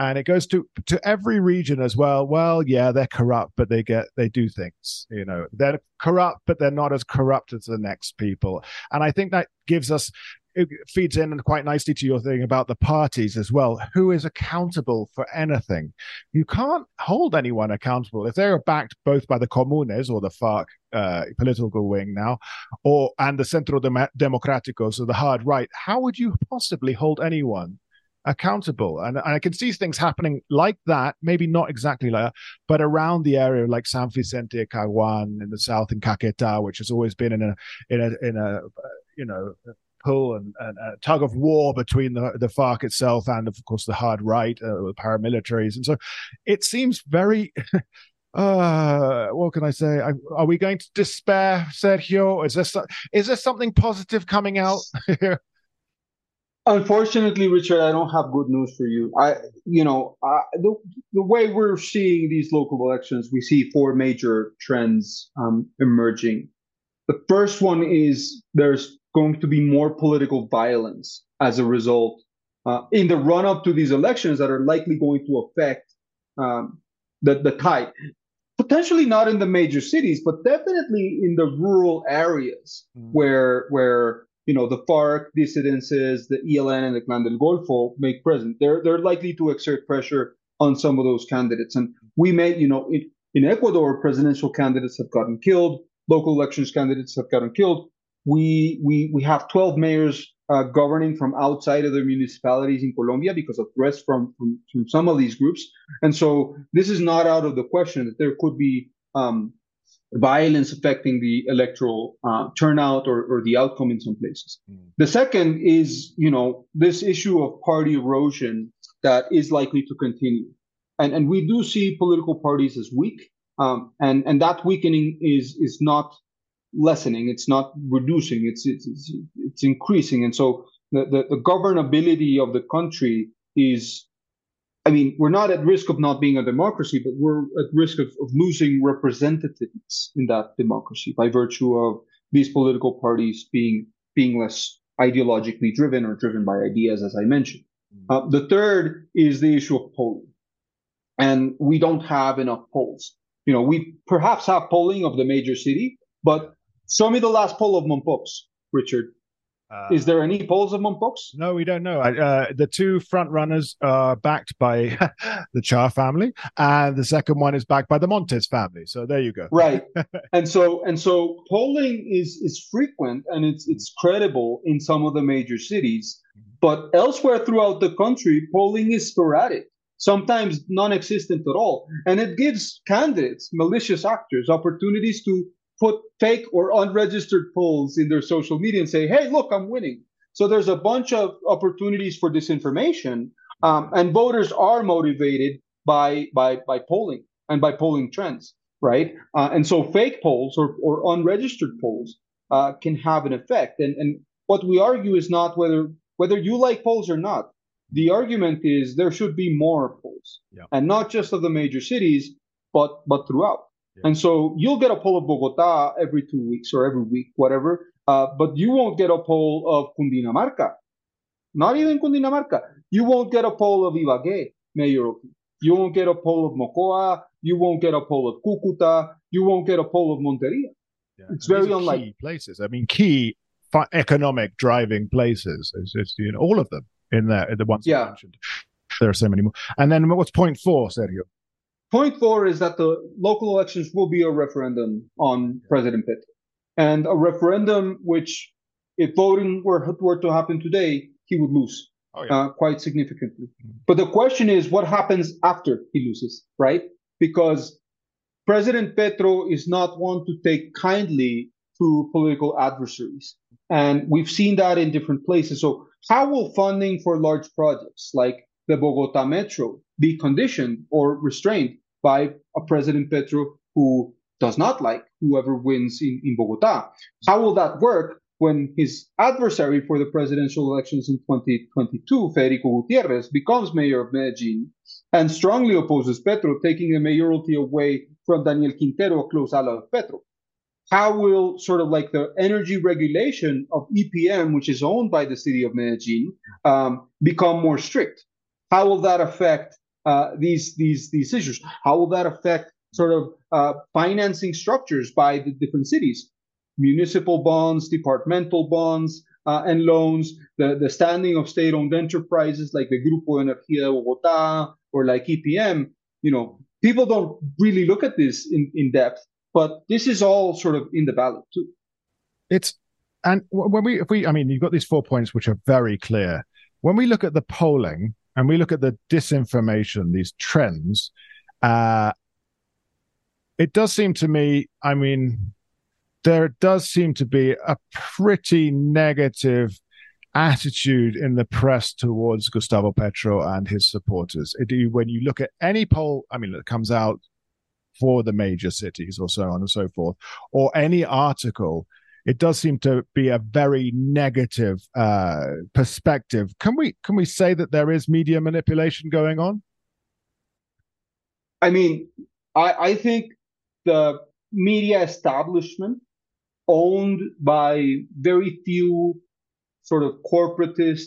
And it goes to every region as well. Well, yeah, they're corrupt, but they do things. You know, they're corrupt, but they're not as corrupt as the next people. And I think that gives us, it feeds in quite nicely to your thing about the parties as well. Who is accountable for anything? You can't hold anyone accountable if they're backed both by the Comunes, or the FARC political wing now, and the Centro Democrático, so the hard right. How would you possibly hold anyone accountable? And I can see things happening like that, maybe not exactly like that, but around the area like San Vicente, Caguán in the south, and Caquetá, which has always been in a you know, pull and a tug of war between the FARC itself and, of course, the hard right, the paramilitaries. And so it seems very what can I say? Are we going to despair, Sergio? Is there something positive coming out here? Unfortunately, Richard, I don't have good news for you. The way we're seeing these local elections, we see four major trends emerging. The first one is there's going to be more political violence as a result in the run-up to these elections that are likely going to affect the tide. Potentially not in the major cities, but definitely in the rural areas where you know, the FARC dissidences, the ELN, and the Clan del Golfo make present. They're likely to exert pressure on some of those candidates. And we may, you know, in Ecuador, presidential candidates have gotten killed. Local elections candidates have gotten killed. We have 12 mayors governing from outside of their municipalities in Colombia because of threats from some of these groups. And so this is not out of the question that there could be violence affecting the electoral turnout or the outcome in some places. The second is, you know, this issue of party erosion that is likely to continue. And we do see political parties as weak, and that weakening is not lessening, it's not reducing, it's increasing. And so the governability of the country is, I mean, we're not at risk of not being a democracy, but we're at risk of losing representativeness in that democracy by virtue of these political parties being less ideologically driven or driven by ideas, as I mentioned. The third is the issue of polling. And we don't have enough polls. You know, we perhaps have polling of the major city, but show me the last poll of Mompox, Richard. Is there any polls of Mompox? No, we don't know. The two front runners are backed by the Char family, and the second one is backed by the Montes family. So there you go. Right, and so polling is frequent and it's credible in some of the major cities, but elsewhere throughout the country, polling is sporadic, sometimes non-existent at all, and it gives candidates, malicious actors, opportunities to put fake or unregistered polls in their social media and say, hey, look, I'm winning. So there's a bunch of opportunities for disinformation, and voters are motivated by polling and by polling trends, right? And so fake polls or unregistered polls can have an effect. And what we argue is not whether you like polls or not. The argument is there should be more polls, and not just of the major cities, but throughout. And so you'll get a poll of Bogotá every 2 weeks or every week, whatever, but you won't get a poll of Cundinamarca, not even Cundinamarca. You won't get a poll of Ibagué, Mayor. You won't get a poll of Mocoa. You won't get a poll of Cúcuta. You won't get a poll of Montería. Yeah. It's very unlikely. Key places. I mean, key economic driving places. It's, you know, all of them in the ones you mentioned. There are so many more. And then what's point four, Sergio? Point four is that the local elections will be a referendum on President Petro. And a referendum which, if voting were to happen today, he would lose quite significantly. But the question is, what happens after he loses, right? Because President Petro is not one to take kindly to political adversaries. And we've seen that in different places. So how will funding for large projects like the Bogotá Metro be conditioned or restrained by a President Petro who does not like whoever wins in Bogotá? How will that work? when his adversary for the presidential elections in 2022, Federico Gutierrez, becomes mayor of Medellin and strongly opposes Petro, taking the mayoralty away from Daniel Quintero, a close ally of Petro. How will sort of like the energy regulation of EPM, which is owned by the city of Medellin, become more strict? How will that affect these issues? How will that affect sort of financing structures by the different cities? Municipal bonds, departmental bonds, and loans, the standing of state-owned enterprises like the Grupo Energía de Bogotá or like EPM. You know, people don't really look at this in depth, but this is all sort of in the ballot too. You've got these 4 points which are very clear. When we look at the polling and we look at the disinformation, these trends, it does seem to me, there does seem to be a pretty negative attitude in the press towards Gustavo Petro and his supporters. When you look at any poll, that comes out for the major cities or so on and so forth, or any article, it does seem to be a very negative perspective. Can we say that there is media manipulation going on? I think the media establishment, owned by very few sort of corporatist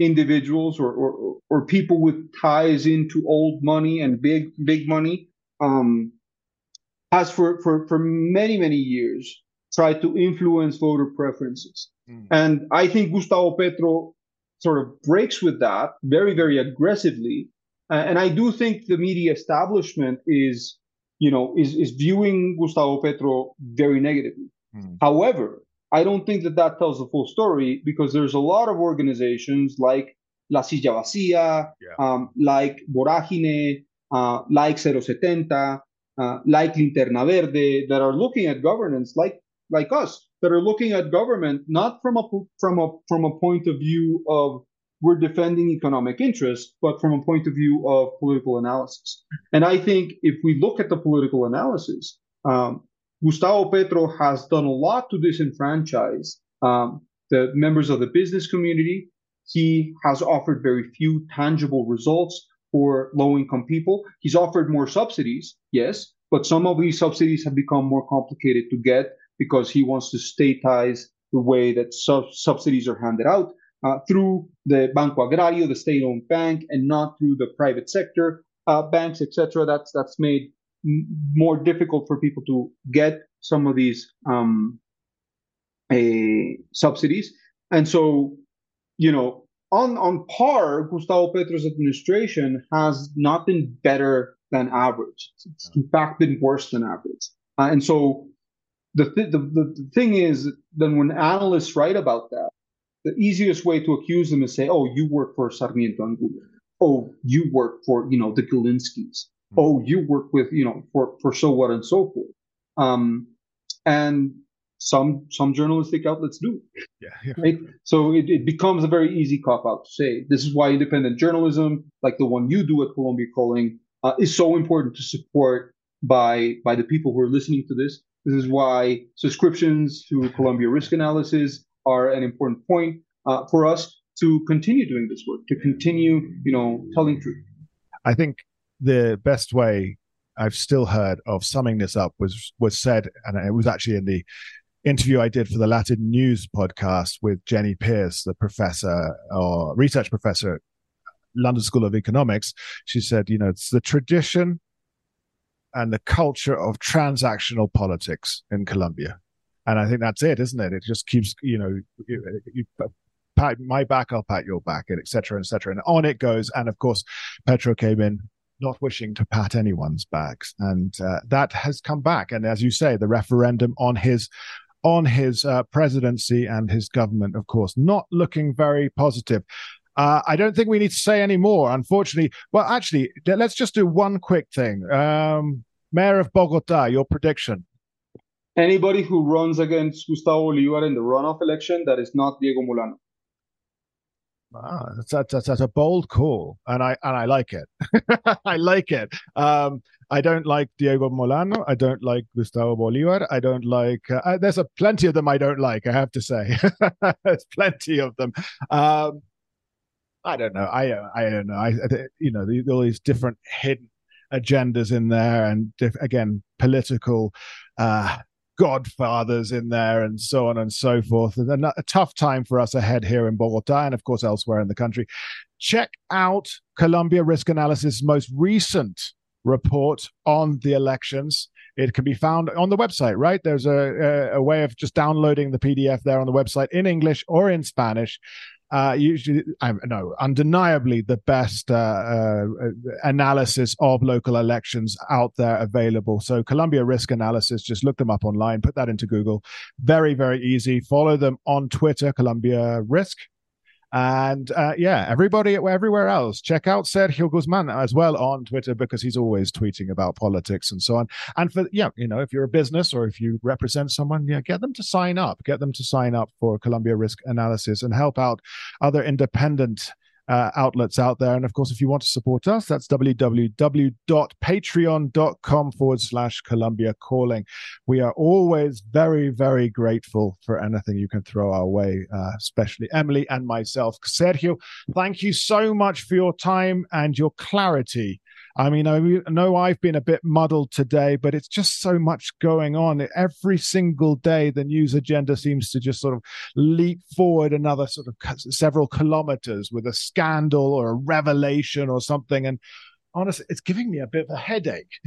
individuals or people with ties into old money and big money, has for many years tried to influence voter preferences. And I think Gustavo Petro sort of breaks with that very aggressively. And I do think the media establishment is viewing Gustavo Petro very negatively. However, I don't think that tells the full story, because there's a lot of organizations like La Silla Vacía, like Voragine, like 070, like Linterna Verde, that are looking at governance like us, that are looking at government not from a point of view of we're defending economic interests, but from a point of view of political analysis. And I think if we look at the political analysis, Gustavo Petro has done a lot to disenfranchise the members of the business community. He has offered very few tangible results for low-income people. He's offered more subsidies, yes, but some of these subsidies have become more complicated to get because he wants to statize the way that subsidies are handed out, through the Banco Agrario, the state-owned bank, and not through the private sector banks, etc. That's made more difficult for people to get some of these subsidies. And so, on par, Gustavo Petro's administration has not been better than average. It's in fact been worse than average. And so the thing is that when analysts write about that, the easiest way to accuse them is say, oh, you work for Sarmiento and Goulart. Oh, you work for, the Kulinskis. Oh, you work with, for so what and so forth. And some journalistic outlets do. Right? So it becomes a very easy cop-out to say, this is why independent journalism, like the one you do at Colombia Calling, is so important to support by the people who are listening to this. This is why subscriptions to Colombia Risk Analysis are an important point for us to continue doing this work, to continue, telling truth. I think the best way I've still heard of summing this up was said, and it was actually in the interview I did for the Latin News podcast with Jenny Pierce, the professor or research professor at London School of Economics. She said, it's the tradition and the culture of transactional politics in Colombia. And I think that's it, isn't it? It just keeps, you pat my back, I'll pat your back, and et cetera, et cetera. And on it goes. And of course, Petro came in not wishing to pat anyone's backs. And that has come back. And as you say, the referendum on his presidency and his government, of course, not looking very positive. I don't think we need to say any more, unfortunately. Well, actually, let's just do one quick thing. Mayor of Bogota, your prediction. Anybody who runs against Gustavo Bolívar in the runoff election, that is not Diego Molano. Wow, that's a bold call, and I like it. I like it. I don't like Diego Molano. I don't like Gustavo Bolívar. I don't like... there's plenty of them I don't like, I have to say. There's plenty of them. I don't know. I don't know. You know, all these different hidden agendas in there, and again, political godfathers in there, and so on and so forth. And a tough time for us ahead here in Bogota, and of course elsewhere in the country. Check out Colombia Risk Analysis' most recent report on the elections. It can be found on the website, right? There's a way of just downloading the PDF there on the website in English or in Spanish. Usually, no, undeniably the best analysis of local elections out there available. So Colombia Risk Analysis, just look them up online, put that into Google. Very, very easy. Follow them on Twitter, Colombia Risk. And yeah, everybody everywhere else, check out Sergio Guzman as well on Twitter, because he's always tweeting about politics and so on. And for, yeah, you know, if you're a business or if you represent someone, yeah, get them to sign up. Get them to sign up for Colombia Risk Analysis and help out other independent outlets out there. And of course, if you want to support us, that's www.patreon.com/Colombia Calling. We are always very, very grateful for anything you can throw our way, especially Emily and myself. Sergio, thank you so much for your time and your clarity. I mean, I know I've been a bit muddled today, but it's just so much going on. Every single day, the news agenda seems to just sort of leap forward another sort of several kilometers with a scandal or a revelation or something. And honestly, it's giving me a bit of a headache.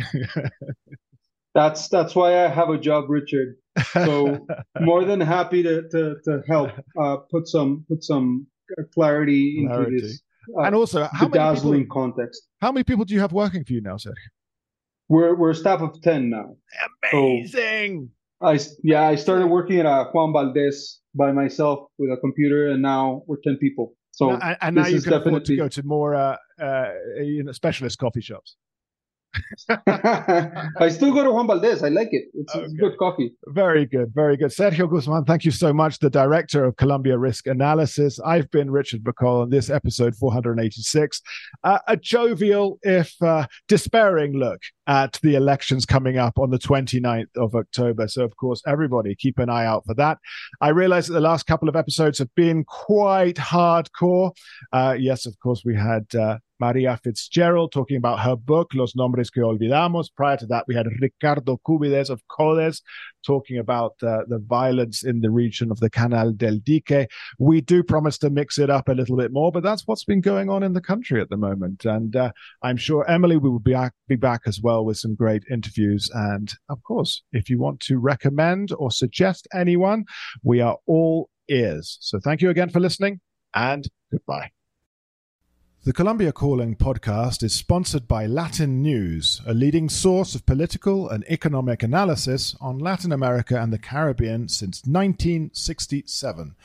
That's why I have a job, Richard. So more than happy to help put some clarity into this. And also, how many people do you have working for you now, Sergio? We're a staff of 10 now. Amazing. So I started working at Juan Valdez by myself with a computer, and now we're 10 people. So and now you can afford to go to more you know, specialist coffee shops. I still go to Juan Valdez. I like it. It's good coffee. Very good, very good. Sergio Guzman, thank you so much, the director of Colombia Risk Analysis. I've been Richard McCall on this episode 486. A jovial, if despairing look at the elections coming up on the 29th of October. So, of course, everybody keep an eye out for that. I realize that the last couple of episodes have been quite hardcore. Yes, of course, we had... Maria Fitzgerald talking about her book, Los Nombres que Olvidamos. Prior to that, we had Ricardo Cúbides of CODES talking about the violence in the region of the Canal del Dique. We do promise to mix it up a little bit more, but that's what's been going on in the country at the moment. And I'm sure, Emily, we will be back as well with some great interviews. And of course, if you want to recommend or suggest anyone, we are all ears. So thank you again for listening, and goodbye. The Colombia Calling podcast is sponsored by Latin News, a leading source of political and economic analysis on Latin America and the Caribbean since 1967.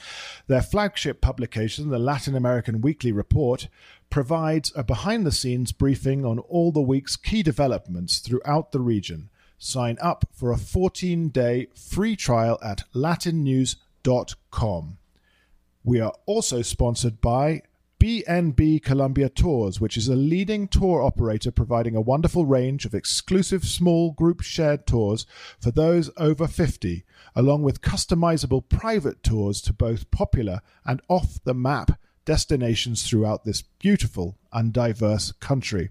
Their flagship publication, the Latin American Weekly Report, provides a behind-the-scenes briefing on all the week's key developments throughout the region. Sign up for a 14-day free trial at latinnews.com. We are also sponsored by BNB Colombia Tours, which is a leading tour operator providing a wonderful range of exclusive small group shared tours for those over 50, along with customizable private tours to both popular and off-the-map destinations throughout this beautiful and diverse country.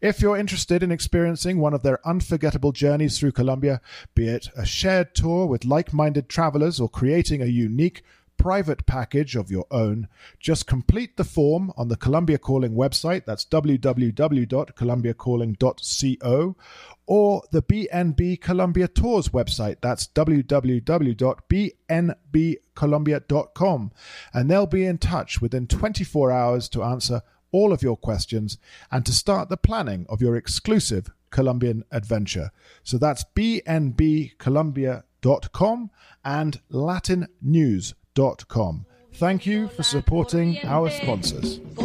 If you're interested in experiencing one of their unforgettable journeys through Colombia, be it a shared tour with like-minded travelers or creating a unique private package of your own, just complete the form on the Colombia Calling website, that's www.colombiacalling.co, or the BNB Colombia Tours website, that's www.bnbcolombia.com, and they'll be in touch within 24 hours to answer all of your questions and to start the planning of your exclusive Colombian adventure. So that's bnbcolombia.com and latinnews.com. Thank you for supporting our sponsors.